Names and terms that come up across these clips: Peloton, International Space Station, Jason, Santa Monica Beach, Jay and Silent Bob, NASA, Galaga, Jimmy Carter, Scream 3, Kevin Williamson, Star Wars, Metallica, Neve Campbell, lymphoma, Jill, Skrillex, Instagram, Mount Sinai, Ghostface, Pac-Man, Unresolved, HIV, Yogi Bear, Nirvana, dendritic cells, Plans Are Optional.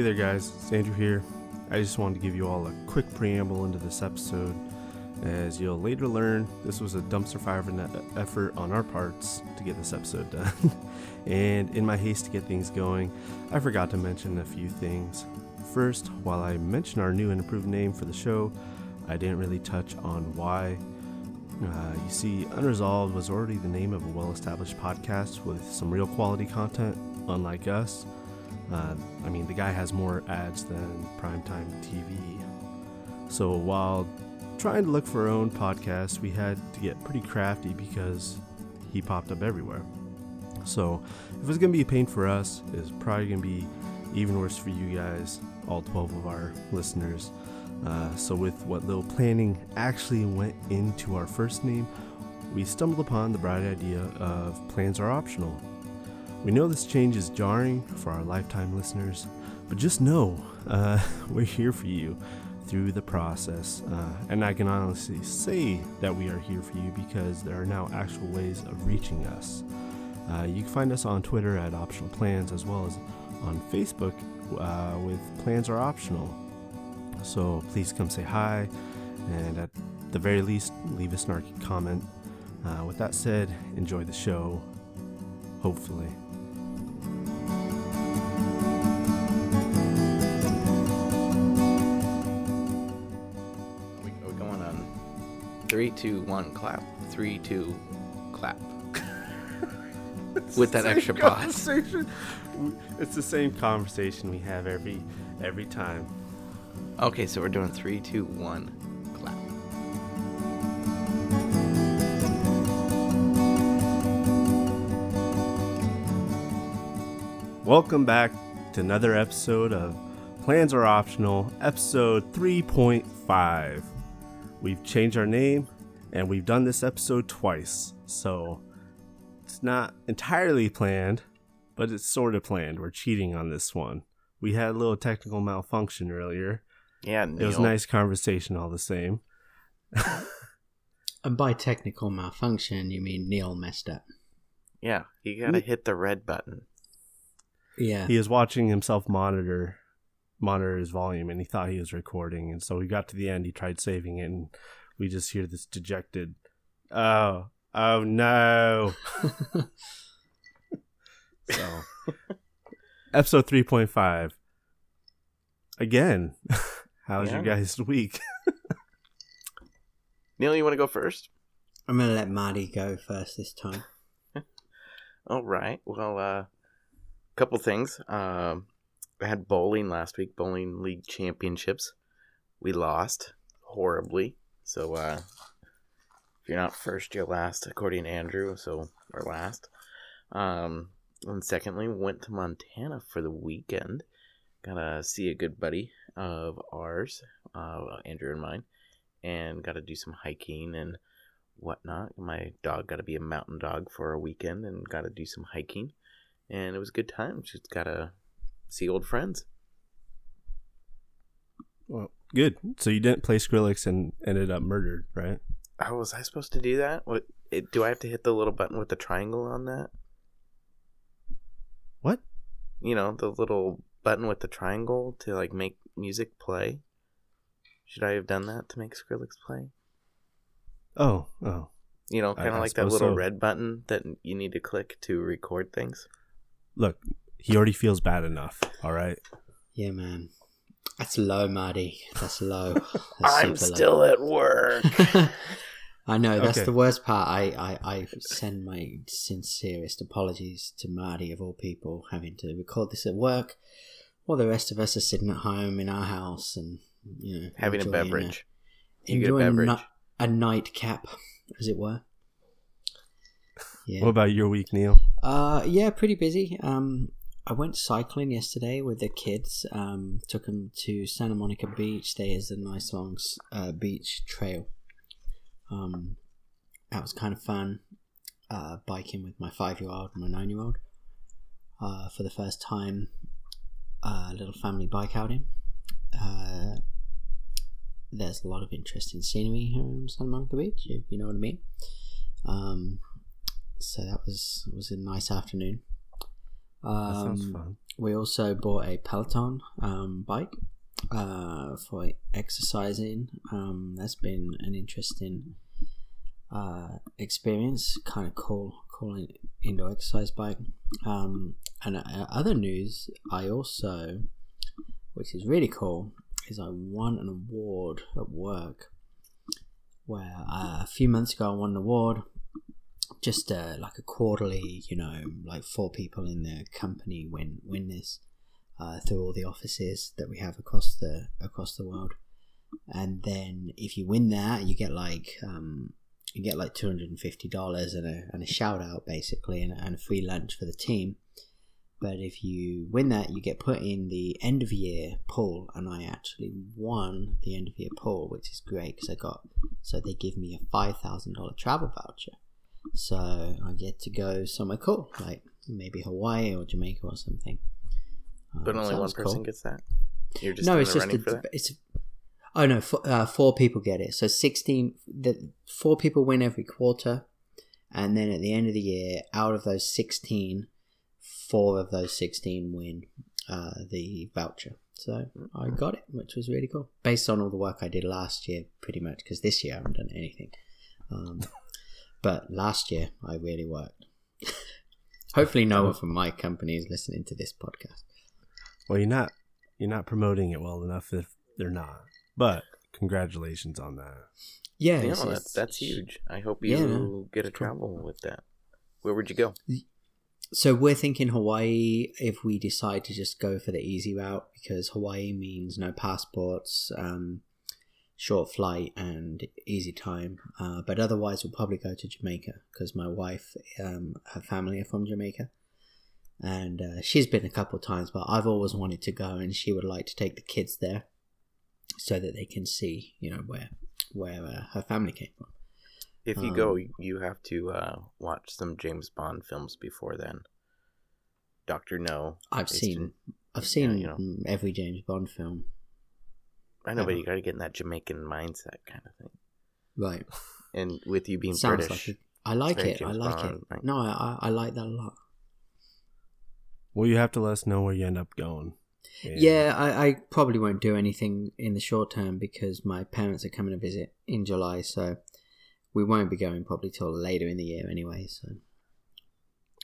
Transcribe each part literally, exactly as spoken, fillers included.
Hey there guys, it's Andrew here. I just wanted to give you all a quick preamble into this episode. As you'll later learn, this was a dumpster fire effort on our parts to get this episode done. And in my haste to get things going, I forgot to mention a few things. First, while I mentioned our new and improved name for the show, I didn't really touch on why. Uh, you see, Unresolved was already the name of a well-established podcast with some real quality content, unlike us. Uh, I mean, the guy has more ads than primetime T V. So while trying to look for our own podcast, we had to get pretty crafty because he popped up everywhere. So if it's going to be a pain for us, it's probably going to be even worse for you guys, all twelve of our listeners. Uh, so with what little planning actually went into our first name, we stumbled upon the bright idea of Plans Are Optional. We know this change is jarring for our lifetime listeners, but just know uh, we're here for you through the process. Uh, and I can honestly say that we are here for you because there are now actual ways of reaching us. Uh, you can find us on Twitter at Optional Plans, as well as on Facebook uh, with Plans Are Optional. So please come say hi, and at the very least, leave a snarky comment. Uh, with that said, enjoy the show, hopefully. Three, two, one, clap. Three, two, clap. With that extra pause. It's the same conversation we have every every time. Okay, so we're doing three, two, one, clap. Welcome back to another episode of Plans Are Optional, episode three point five. We've changed our name, and we've done this episode twice, so it's not entirely planned, but it's sort of planned. We're cheating on this one. We had a little technical malfunction earlier. Yeah, Neil. It was a nice conversation all the same. And by technical malfunction, you mean Neil messed up. Yeah, you gotta Ooh. hit the red button. Yeah. He is watching himself monitor... monitor his volume, and he thought he was recording, and so we got to the end, he tried saving it, and we just hear this dejected oh oh no. So episode three point five again. How's yeah. your guys' week? Neil, you want to go first? I'm gonna let Marty go first this time. All right, well, uh a couple things. um I had bowling last week, bowling league championships. We lost horribly. So uh, if you're not first, you're last, according to Andrew. So we're last. Um, and secondly, went to Montana for the weekend. Got to see a good buddy of ours, uh, Andrew and mine, and got to do some hiking and whatnot. My dog got to be a mountain dog for a weekend and got to do some hiking. And it was a good time. Just got to see old friends. Well, good. So you didn't play Skrillex and ended up murdered, right? Oh, was I supposed to do that? What? It, do I have to hit the little button with the triangle on that? What? You know, the little button with the triangle to like make music play. Should I have done that to make Skrillex play? Oh, oh. You know, kind of like that little so. red button that you need to click to record things. Look. He already feels bad enough, all right? Yeah, man. That's low, Marty. That's low. That's I'm still low. At work. I know. That's okay. The worst part. I, I, I send my sincerest apologies to Marty, of all people, having to record this at work while the rest of us are sitting at home in our house and, you know, having a beverage. A, you enjoying get a beverage. A, a nightcap, as it were. Yeah. What about your week, Neil? Uh, yeah, pretty busy. Um... I went cycling yesterday with the kids. Um, took them to Santa Monica Beach. There is a nice long uh, beach trail. Um, that was kind of fun. Uh, biking with my five-year-old and my nine-year-old uh, for the first time. A uh, little family bike outing. Uh, there's a lot of interesting scenery here in Santa Monica Beach, if you know what I mean. Um, so that was was a nice afternoon. Um, that sounds fun. We also bought a Peloton um, bike uh, for exercising. Um, that's been an interesting uh, experience. Kind of cool, cool indoor exercise bike. Um, and uh, other news, I also, which is really cool, is I won an award at work. Where uh, a few months ago I won an award, just uh, like a quarterly, you know, like four people in the company win win this uh, through all the offices that we have across the across the world, and then if you win that, you get like um, you get like two hundred and fifty dollars and a and a shout out basically, and, and a free lunch for the team. But if you win that, you get put in the end of year pool, and I actually won the end of year pool, which is great because I got, so they give me a five thousand dollars travel voucher. So I get to go somewhere cool, like maybe Hawaii or Jamaica or something. But um, only so one person cool. gets that? You're just no, it's just, a, for that? It's, oh no, four, uh, four people get it. So sixteen, the, four people win every quarter, and then at the end of the year, out of those sixteen, four of those sixteen win uh, the voucher. So I got it, which was really cool. Based on all the work I did last year, pretty much, because this year I haven't done anything. Um, but last year, I really worked. Hopefully no one from my company is listening to this podcast. Well, you're not you're not promoting it well enough if they're not. But congratulations on that. Yeah. yeah that's, that's huge. I hope you yeah, get a travel with that. Where would you go? So we're thinking Hawaii if we decide to just go for the easy route, because Hawaii means no passports, um, short flight, and easy time. Uh, but otherwise, we'll probably go to Jamaica because my wife, um, her family are from Jamaica, and uh, she's been a couple of times, but I've always wanted to go, and she would like to take the kids there so that they can see, you know, where where uh, her family came from. If you um, go, you have to uh, watch some James Bond films before then. Doctor No. I've seen in, I've seen you know, you know. every James Bond film. I know, ever. But you got to get in that Jamaican mindset kind of thing. Right. And with you being Sounds British. Like it. I like it. James I like Bond, it. Like, no, I, I like that a lot. Well, you have to let us know where you end up going. Yeah, yeah I, I probably won't do anything in the short term because my parents are coming to visit in July, so... We won't be going probably till later in the year anyway. So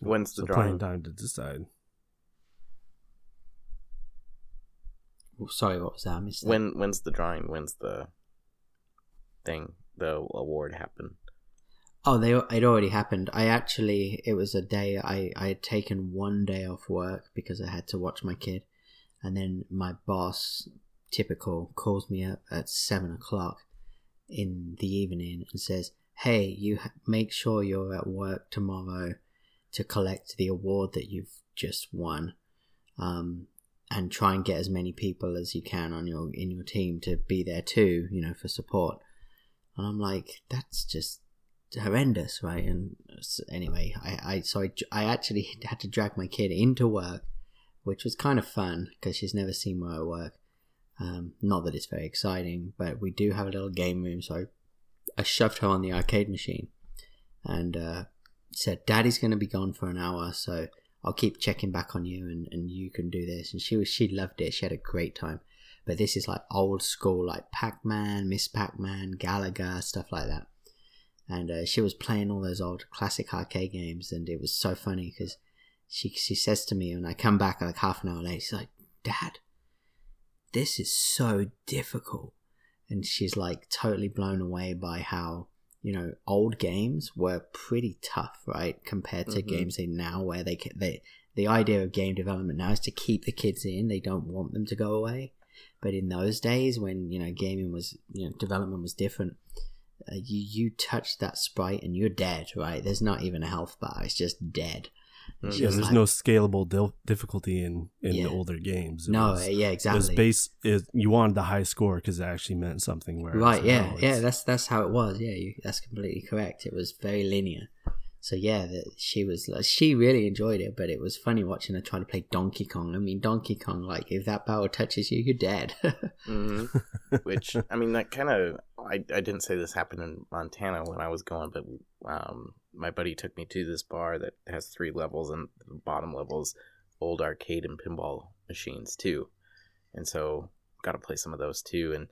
when's the so drawing time to decide? Oh, sorry, what was that? I missed that. When when's the drawing? When's the thing? The award happened? Oh, they it already happened. I actually it was a day I, I had taken one day off work because I had to watch my kid, and then my boss, typical, calls me up at seven o'clock. In the evening and says, hey, you ha- make sure you're at work tomorrow to collect the award that you've just won, um, and try and get as many people as you can on your in your team to be there too, you know, for support. And I'm like, that's just horrendous, right? And so anyway, I, I so I, I actually had to drag my kid into work, which was kind of fun because she's never seen my work. Um, not that it's very exciting, but we do have a little game room, so I, I shoved her on the arcade machine and uh, said, Daddy's going to be gone for an hour, so I'll keep checking back on you, and, and you can do this. And she was she loved it. She had a great time. But this is like old school, like Pac-Man, Miss Pac-Man, Galaga, stuff like that. And uh, she was playing all those old classic arcade games, and it was so funny because she, she says to me, when I come back like half an hour later, she's like, Dad, this is so difficult. And she's like totally blown away by how, you know, old games were pretty tough, right? Compared to mm-hmm. games they now where they, they, the idea of game development now is to keep the kids in. They don't want them to go away. But in those days when, you know, gaming was, you know, development was different, uh, you, you touch that sprite and you're dead, right? There's not even a health bar. It's just dead. Yeah, there's like, no scalable dil- difficulty in, in yeah. the older games. It no, was, yeah, exactly. It was base, it, you wanted the high score because it actually meant something. Where right, yeah, now, yeah, that's that's how it was. Yeah, you, that's completely correct. It was very linear. So yeah, the, she was she really enjoyed it, but it was funny watching her trying to play Donkey Kong. I mean, Donkey Kong, like if that barrel touches you, you're dead. mm-hmm. Which I mean, that kind of I I didn't say this happened in Montana when I was going, but um. my buddy took me to this bar that has three levels, and the bottom level's old arcade and pinball machines too. And so got to play some of those too. And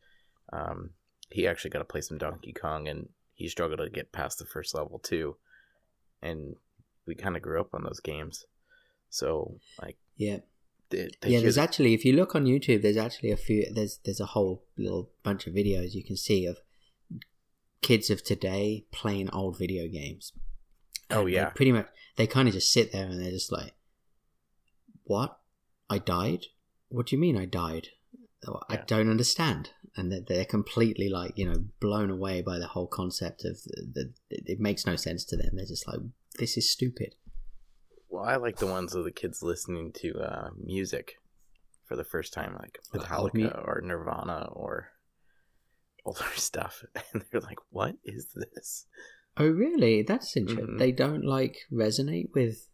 um, he actually got to play some Donkey Kong, and he struggled to get past the first level too. And we kind of grew up on those games. So like, yeah. They, they yeah, there's actually, if you look on YouTube, there's actually a few, there's there's a whole little bunch of videos you can see of kids of today playing old video games. And oh yeah. Pretty much, they kind of just sit there and they're just like, what? I died? What do you mean I died? Well, yeah. I don't understand. And they're, they're completely like, you know, blown away by the whole concept of the, the, it makes no sense to them. They're just like, this is stupid. Well, I like the ones of the kids listening to uh, music for the first time, like Metallica or Nirvana or older stuff. And they're like, what is this? Oh, really? That's interesting. Mm-hmm. They don't, like, resonate with...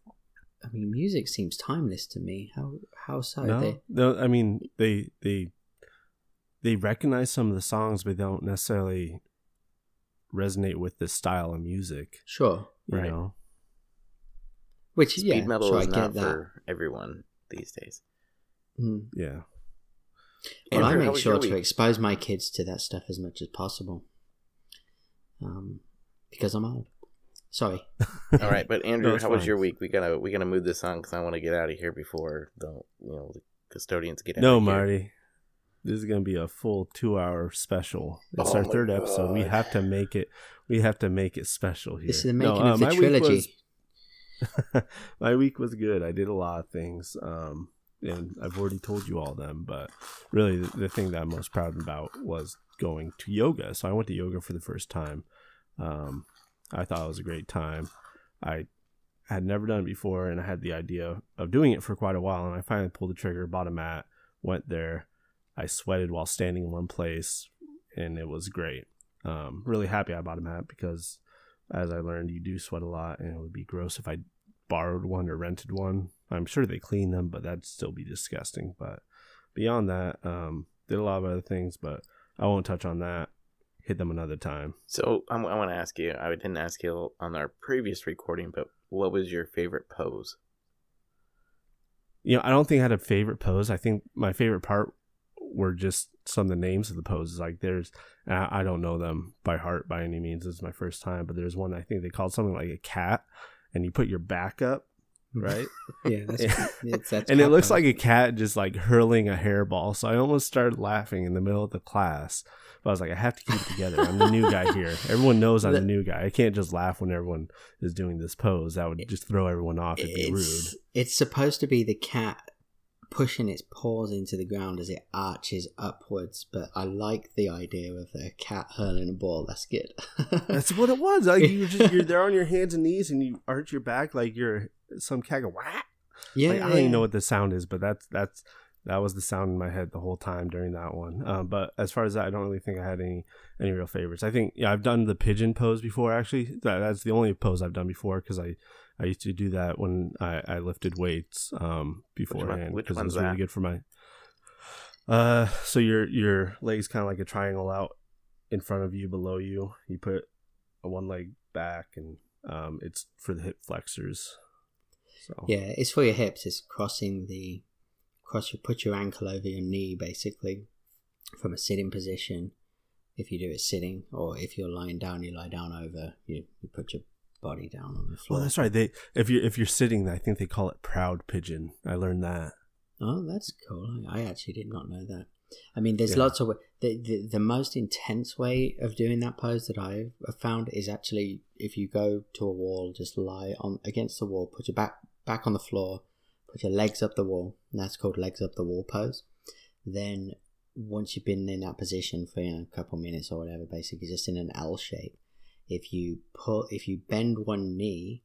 I mean, music seems timeless to me. How how so? No, they... no I mean, they, they, they recognize some of the songs, but they don't necessarily resonate with this style of music. Sure. You right. know? Which, Speed yeah, metal sure, is I not get for that. Everyone these days. Mm. Yeah. Well, Andrew, I make sure to expose my kids to that stuff as much as possible. Um... Because I'm old. Sorry. All right, but Andrew, no, how fine. was your week? We gotta we gotta move this on because I want to get out of here before the you know the custodians get out. No, of here. Marty, this is gonna be a full two-hour special. It's oh our third God. episode. We have to make it. We have to make it special here. This is the making no, of uh, the trilogy. Week was, my week was good. I did a lot of things, um, and I've already told you all of them. But really, the, the thing that I'm most proud about was going to yoga. So I went to yoga for the first time. Um, I thought it was a great time. I had never done it before, and I had the idea of doing it for quite a while, and I finally pulled the trigger, bought a mat, went there. I sweated while standing in one place, and it was great. Um, really happy I bought a mat because, as I learned, you do sweat a lot, and it would be gross if I borrowed one or rented one. I'm sure they clean them, but that'd still be disgusting. But beyond that, um, did a lot of other things, but I won't touch on that. Hit them another time. So um, I want to ask you, I didn't ask you on our previous recording, but what was your favorite pose? You know, I don't think I had a favorite pose. I think my favorite part were just some of the names of the poses. Like there's, I, I don't know them by heart by any means. This is my first time, but there's one I think they called something like a cat, and you put your back up, right? yeah, that's, and, it's, that's and it looks pose. Like a cat just like hurling a hairball. So I almost started laughing in the middle of the class. But I was like, I have to keep it together. I'm the new guy here. Everyone knows I'm the new guy. I can't just laugh when everyone is doing this pose. That would just throw everyone off. It'd be rude. It's supposed to be the cat pushing its paws into the ground as it arches upwards. But I like the idea of a cat hurling a ball. That's good. That's what it was. Like you just, you're there on your hands and knees, and you arch your back like you're some cat. Go, wah! Yeah, like, yeah. I don't even know what the sound is, but that's that's. That was the sound in my head the whole time during that one. Um, but as far as that, I don't really think I had any, any real favorites. I think yeah, I've done the pigeon pose before, actually. That, that's the only pose I've done before because I, I used to do that when I, I lifted weights um, beforehand. Which, one, which one's it was really that? Good for my... Uh, so your your leg's kind of like a triangle out in front of you, below you. You put a one leg back, and um, it's for the hip flexors. So. Yeah, it's for your hips. It's crossing the... Cross, you put your ankle over your knee basically from a sitting position. If you do it sitting, or if you're lying down, you lie down over. You, you put your body down on the floor. Well, that's right. They if you if you're sitting, I think they call it proud pigeon. I learned that. Oh, that's cool. I actually did not know that. I mean, there's yeah. lots of the, the the most intense way of doing that pose that I've found is actually if you go to a wall, just lie on against the wall, put your back back on the floor. Put your legs up the wall, and that's called legs up the wall pose. Then once you've been in that position for you know, a couple minutes or whatever, basically just in an L shape, if you pull, if you bend one knee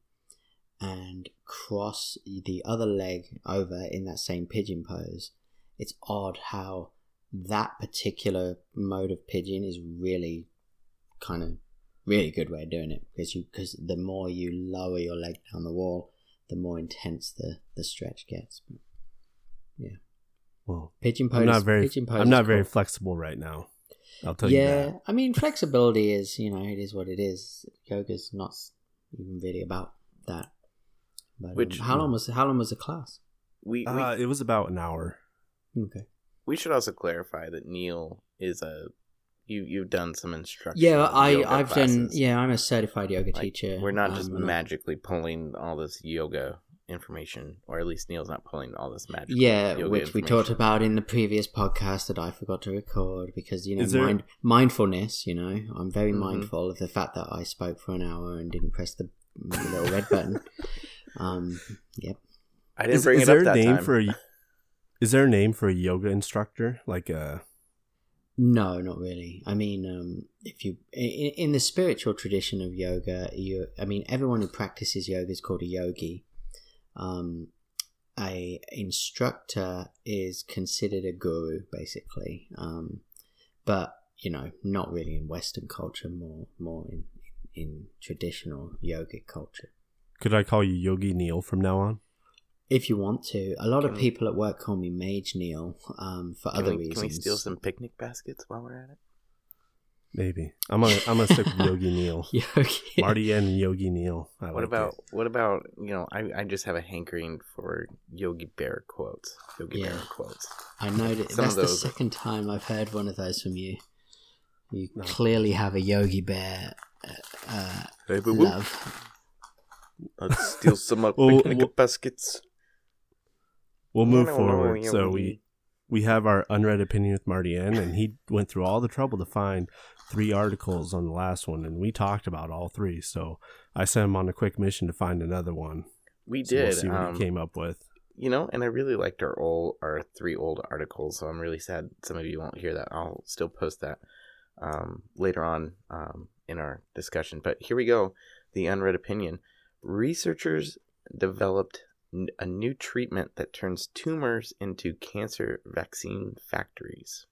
and cross the other leg over in that same pigeon pose, it's odd how that particular mode of pigeon is really kind of really good way of doing it because you because the more you lower your leg down the wall, the more intense the, the stretch gets. But yeah. Well, pigeon pose. I'm not very, pigeon pose I'm not very flexible right now. I'll tell yeah, you that. Yeah. I mean, flexibility is, you know, it is what it is. Yoga's not even really about that. But Which, um, how long was how long was the class? We, we uh, it was about an hour. Okay. We should also clarify that Neil is a you. You've done some instruction. Yeah, I I've classes. done. Yeah, I'm a certified yoga like, teacher. We're not just um, magically pulling all this yoga information, or at least Neil's not pulling all this magic. Yeah, which we talked about in the previous podcast that I forgot to record because you know there... mind, mindfulness. You know, I'm very mm-hmm. mindful of the fact that I spoke for an hour and didn't press the little red button. Um. Yep. I didn't is, bring is it up that name time. For a, is there a name for a yoga instructor? Like a... No, not really. I mean, um, if you in, in the spiritual tradition of yoga, you, I mean, everyone who practices yoga is called a yogi. Um, a instructor is considered a guru, basically. Um, but you know, not really in Western culture. More, more in in traditional yogic culture. Could I call you Yogi Neil from now on? If you want to. A lot can of people we, at work call me Mage Neil um, for other we, reasons. Can we steal some picnic baskets while we're at it? Maybe. I'm gonna I'm gonna stick with Yogi Neil. Yogi. Marty and Yogi Neil. I what like about it. What about you know? I, I just have a hankering for Yogi Bear quotes. Yogi yeah. Bear quotes. I know that, that's the second time I've heard one of those from you. You no. clearly have a Yogi Bear uh, hey, boo, love. Let's steal some uh, well, picnic well, baskets. We'll move forward. So we we have our unread opinion with Marty N, and he went through all the trouble to find three articles on the last one, and we talked about all three. So I sent him on a quick mission to find another one. We so did. We'll see what um, he came up with. You know, and I really liked our old our three old articles. So I'm really sad some of you won't hear that. I'll still post that um, later on um, in our discussion. But here we go. The unread opinion: researchers developed a new treatment that turns tumors into cancer vaccine factories.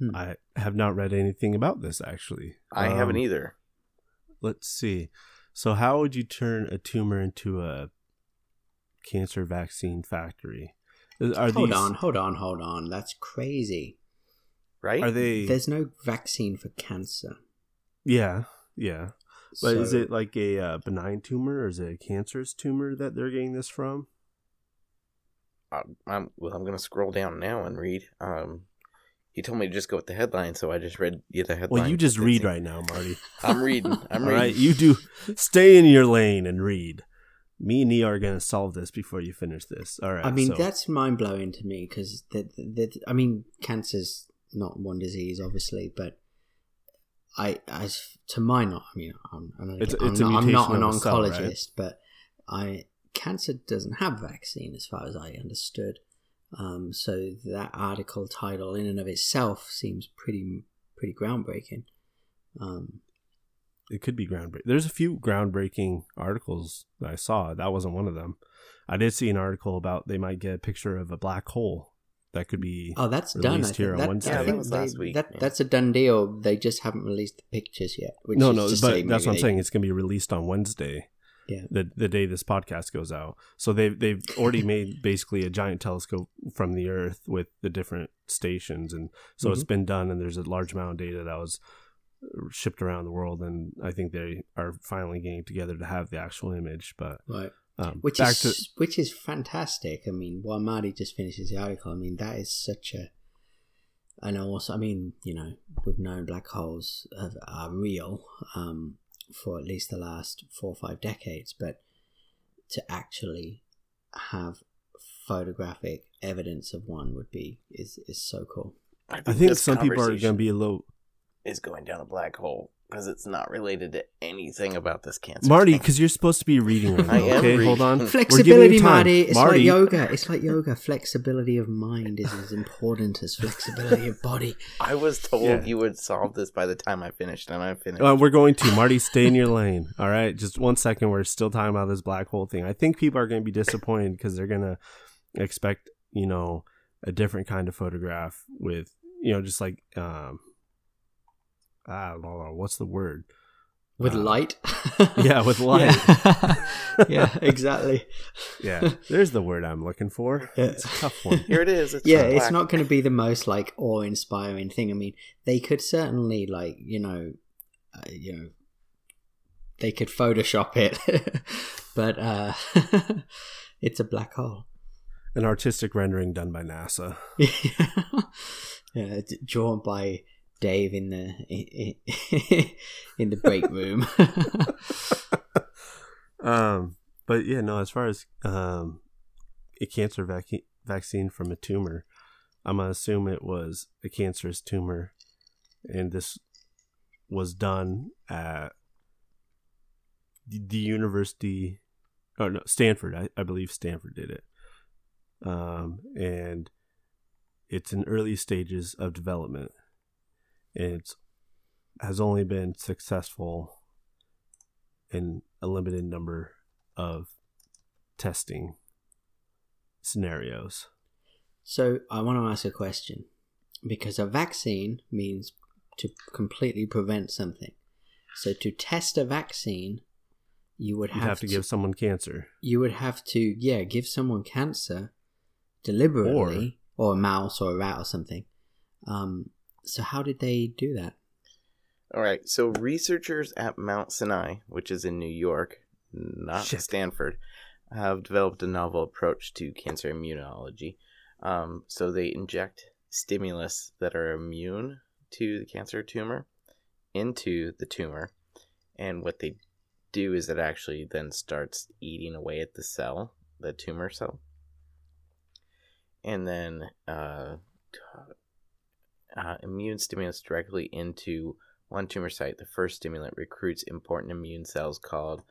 Hmm. I have not read anything about this, actually. I um, haven't either. Let's see. So how would you turn a tumor into a cancer vaccine factory? Are hold these... on, hold on, hold on. That's crazy. Right? Are they... There's no vaccine for cancer. Yeah, yeah. But so, is it like a uh, benign tumor or is it a cancerous tumor that they're getting this from? I'm, I'm, well, I'm going to scroll down now and read. Um, you told me to just go with the headline, so I just read you the headline. Well, you just read right now, Marty. I'm reading. I'm reading. All right, you do. Stay in your lane and read. Me and Nia are going to solve this before you finish this. All right. I mean, so. That's mind-blowing to me because, I mean, cancer's not one disease, obviously, but. I, as to my not, I mean, I'm, I'm, not, it's, I'm, it's not, I'm not an oncologist, cell, right? But I cancer doesn't have vaccine, as far as I understood. Um, so that article title, in and of itself, seems pretty pretty groundbreaking. Um, it could be groundbreaking. There's a few groundbreaking articles that I saw. That wasn't one of them. I did see an article about they might get a picture of a black hole. That could be oh, that's done. Released I here on that, Wednesday. Yeah, that was last week. That, yeah. That's a done deal. They just haven't released the pictures yet. Which no, no, but that's what they... I'm saying. It's going to be released on Wednesday, yeah. the the day this podcast goes out. So they've, they've already made basically a giant telescope from the Earth with the different stations. And so mm-hmm. it's been done, and there's a large amount of data that was shipped around the world. And I think they are finally getting together to have the actual image. But right. Um, which is to... which is fantastic. I mean, while Marty just finishes the article, I mean that is such a, and also I mean you know we've known black holes have, are real um, for at least the last four or five decades, but to actually have photographic evidence of one would be is is so cool. I think, I think some people are going to be a little is going down a black hole. Because it's not related to anything about this cancer. Marty, because you're supposed to be reading right now. I am okay, reading. Hold on. Flexibility, Marty. It's Marty. like yoga. It's like yoga. Flexibility of mind is as important as flexibility of body. I was told yeah. you would solve this by the time I finished, and I finished. Uh, we're going to. Marty, stay in your lane. All right? Just one second. We're still talking about this black hole thing. I think people are going to be disappointed because they're going to expect, you know, a different kind of photograph with, you know, just like... um I don't know, what's the word? With uh, light? Yeah, with light. Yeah, yeah exactly. Yeah, there's the word I'm looking for. Yeah. It's a tough one. Here it is. It's yeah, it's not going to be the most like awe-inspiring thing. I mean, they could certainly like, you know, uh, you know, they could Photoshop it, but uh, it's a black hole. an artistic rendering done by NASA. Yeah, drawn by Dave in the in, in, in the break room. um, but yeah, no. As far as um, a cancer vac- vaccine from a tumor, I'm gonna assume it was a cancerous tumor, and this was done at the university. Oh no, Stanford. I, I believe Stanford did it, um, and it's in early stages of development. It has only been successful in a limited number of testing scenarios. So I want to ask a question, because a vaccine means to completely prevent something. So to test a vaccine, you would have, have to, to give someone cancer. You would have to, yeah, give someone cancer deliberately, or, or a mouse or a rat or something. Um, So how did they do that? All right. So researchers at Mount Sinai, which is in New York, not Shit. Stanford, have developed a novel approach to cancer immunology. Um, so they inject stimulus that are immune to the cancer tumor into the tumor. And what they do is it actually then starts eating away at the cell, the tumor cell. And then... Uh, Uh, immune stimulus directly into one tumor site. The first stimulant recruits important immune cells called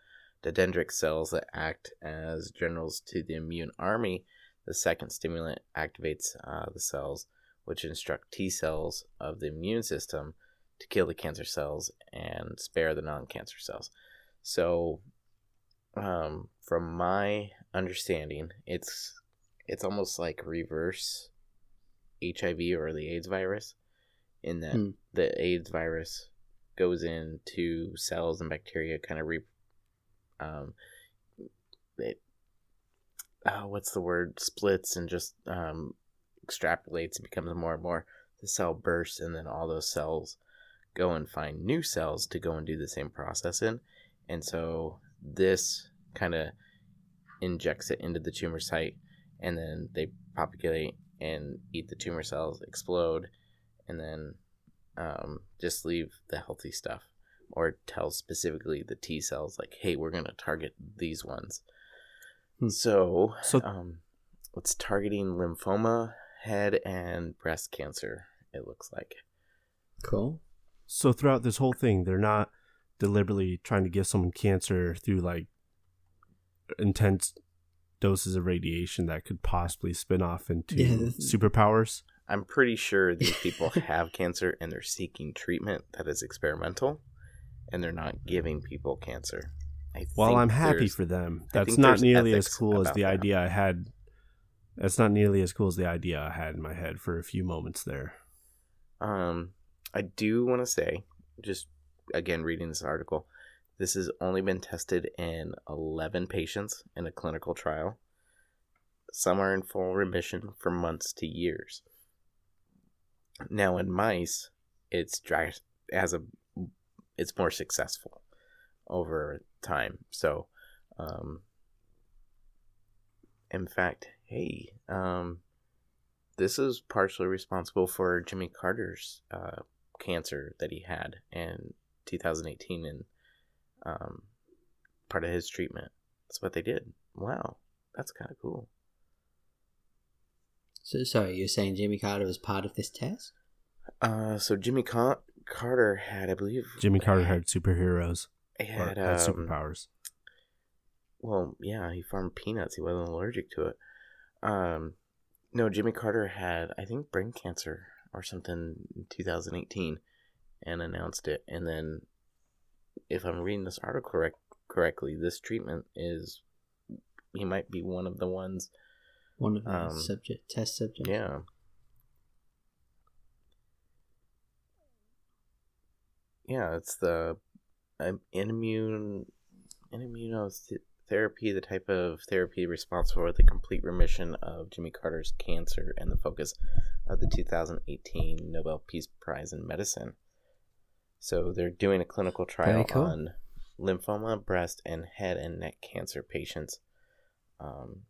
dendritic cells that act as generals to the immune army. The second stimulant activates uh, the cells, which instruct T cells of the immune system to kill the cancer cells and spare the non-cancer cells. So, um, from my understanding, it's it's almost like reverse H I V or the AIDS virus, in that hmm. the AIDS virus goes into cells and bacteria, kind of re, um, it, oh, what's the word? Splits and just um, extrapolates and becomes more and more. The cell bursts, and then all those cells go and find new cells to go and do the same process in, and so this kind of injects it into the tumor site, and then they propagate and eat the tumor cells, explode, and then um, just leave the healthy stuff. Or tell specifically the T cells, like, hey, we're going to target these ones. Hmm. So, so um, it's targeting lymphoma, head, and breast cancer, it looks like. Cool. So throughout this whole thing, they're not deliberately trying to give someone cancer through, like, intense... doses of radiation that could possibly spin off into yeah, superpowers. I'm pretty sure these people have cancer and they're seeking treatment that is experimental, and they're not giving people cancer. I While think I'm happy for them, that's not nearly as cool as the that. idea I had. That's not nearly as cool as the idea I had in my head for a few moments there. Um, I do want to say, just again reading this article, this has only been tested in eleven patients in a clinical trial. Some are in full remission for months to years. Now in mice, it's dry, as a it's more successful over time. So, um, in fact, hey, um, this is partially responsible for Jimmy Carter's uh, cancer that he had in two thousand eighteen and. Um, part of his treatment. That's what they did. Wow, that's kind of cool. So, sorry, you're saying Jimmy Carter was part of this test? Uh, so Jimmy Car- Carter had, I believe, Jimmy Carter had, had superheroes. He had, um, had superpowers. Well, yeah, he farmed peanuts. He wasn't allergic to it. Um, no, Jimmy Carter had, I think, brain cancer or something in two thousand eighteen, and announced it, and then. If I'm reading this article correct, correctly, this treatment is, he might be one of the ones. One of the um, subject, test subjects. Yeah. Yeah, it's the um, immune, immunotherapy, the type of therapy responsible for the complete remission of Jimmy Carter's cancer and the focus of the two thousand eighteen Nobel Peace Prize in Medicine. So they're doing a clinical trial cool. on lymphoma, breast, and head and neck cancer patients um,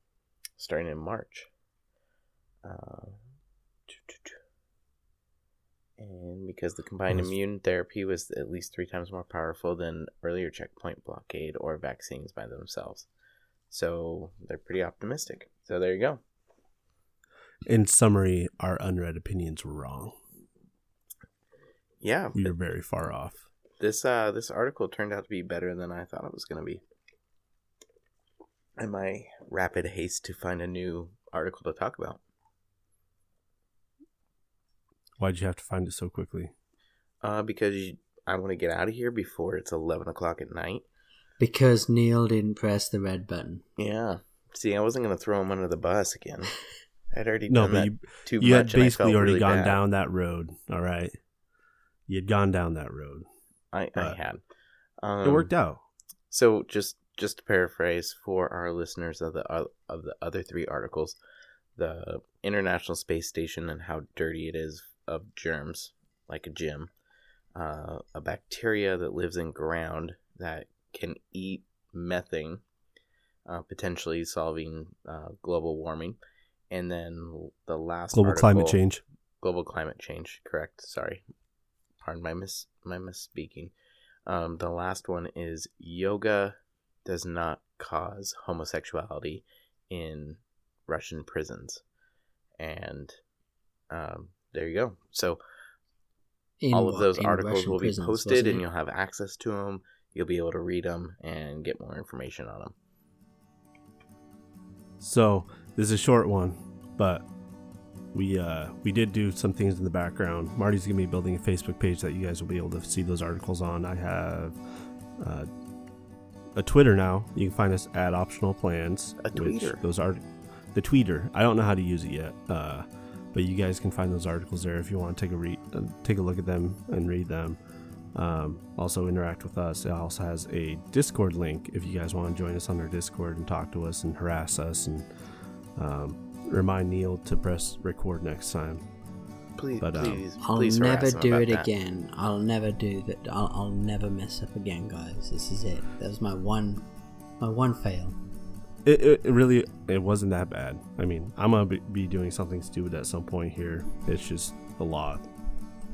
starting in March. Uh, and because the combined was... immune therapy was at least three times more powerful than earlier checkpoint blockade or vaccines by themselves. So they're pretty optimistic. So there you go. In summary, our unread opinions were wrong. Yeah. You're very far off. This uh, this article turned out to be better than I thought it was going to be. In my rapid haste to find a new article to talk about. Why'd you have to find it so quickly? Uh, because you, I want to get out of here before it's eleven o'clock at night. Because Neil didn't press the red button. Yeah. See, I wasn't going to throw him under the bus again. I'd already no, done that you, too you much. You had basically already really gone bad. down that road. All right. You had gone down that road. I, I had. Um, it worked out. So just just to paraphrase for our listeners of the uh, of the other three articles, the International Space Station and how dirty it is of germs, like a gym, uh, a bacteria that lives in ground that can eat methane, uh, potentially solving uh, global warming. And then the last global article, climate change. Global climate change, correct. Sorry. Pardon my mis my misspeaking. Um, the last one is yoga does not cause homosexuality in Russian prisons. And um, there you go. So in, all of those articles Russian will be prisons, posted and you'll have access to them. You'll be able to read them and get more information on them. So this is a short one, but we uh, we did do some things in the background. Marty's going to be building a Facebook page that you guys will be able to see those articles on. I have uh, a Twitter now. You can find us at Optional Plans. A Twitter. Those are the Twitter. I don't know how to use it yet, uh, but you guys can find those articles there if you want to take a read, uh, take a look at them and read them. Um, also interact with us. It also has a Discord link if you guys want to join us on our Discord and talk to us and harass us and. Um, remind Neil to press record next time. Please, but, um, please, please I'll never do it that. again. I'll never do that. I'll, I'll never mess up again, guys. This is it. That was my one, my one fail. It, it, it really, it wasn't that bad. I mean, I'm gonna be, be doing something stupid at some point here. It's just a lot.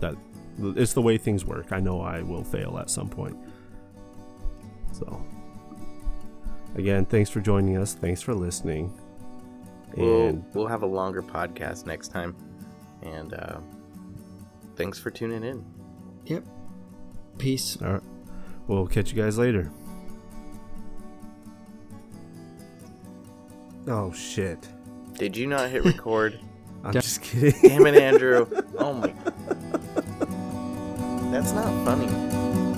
That it's the way things work. I know I will fail at some point. So, again, thanks for joining us. Thanks for listening. We'll, we'll have a longer podcast next time. And uh, thanks for tuning in. Yep. Peace. All right. We'll catch you guys later. Oh, shit. Did you not hit record? I'm just kidding. Damn it, Andrew. Oh, my. That's not funny.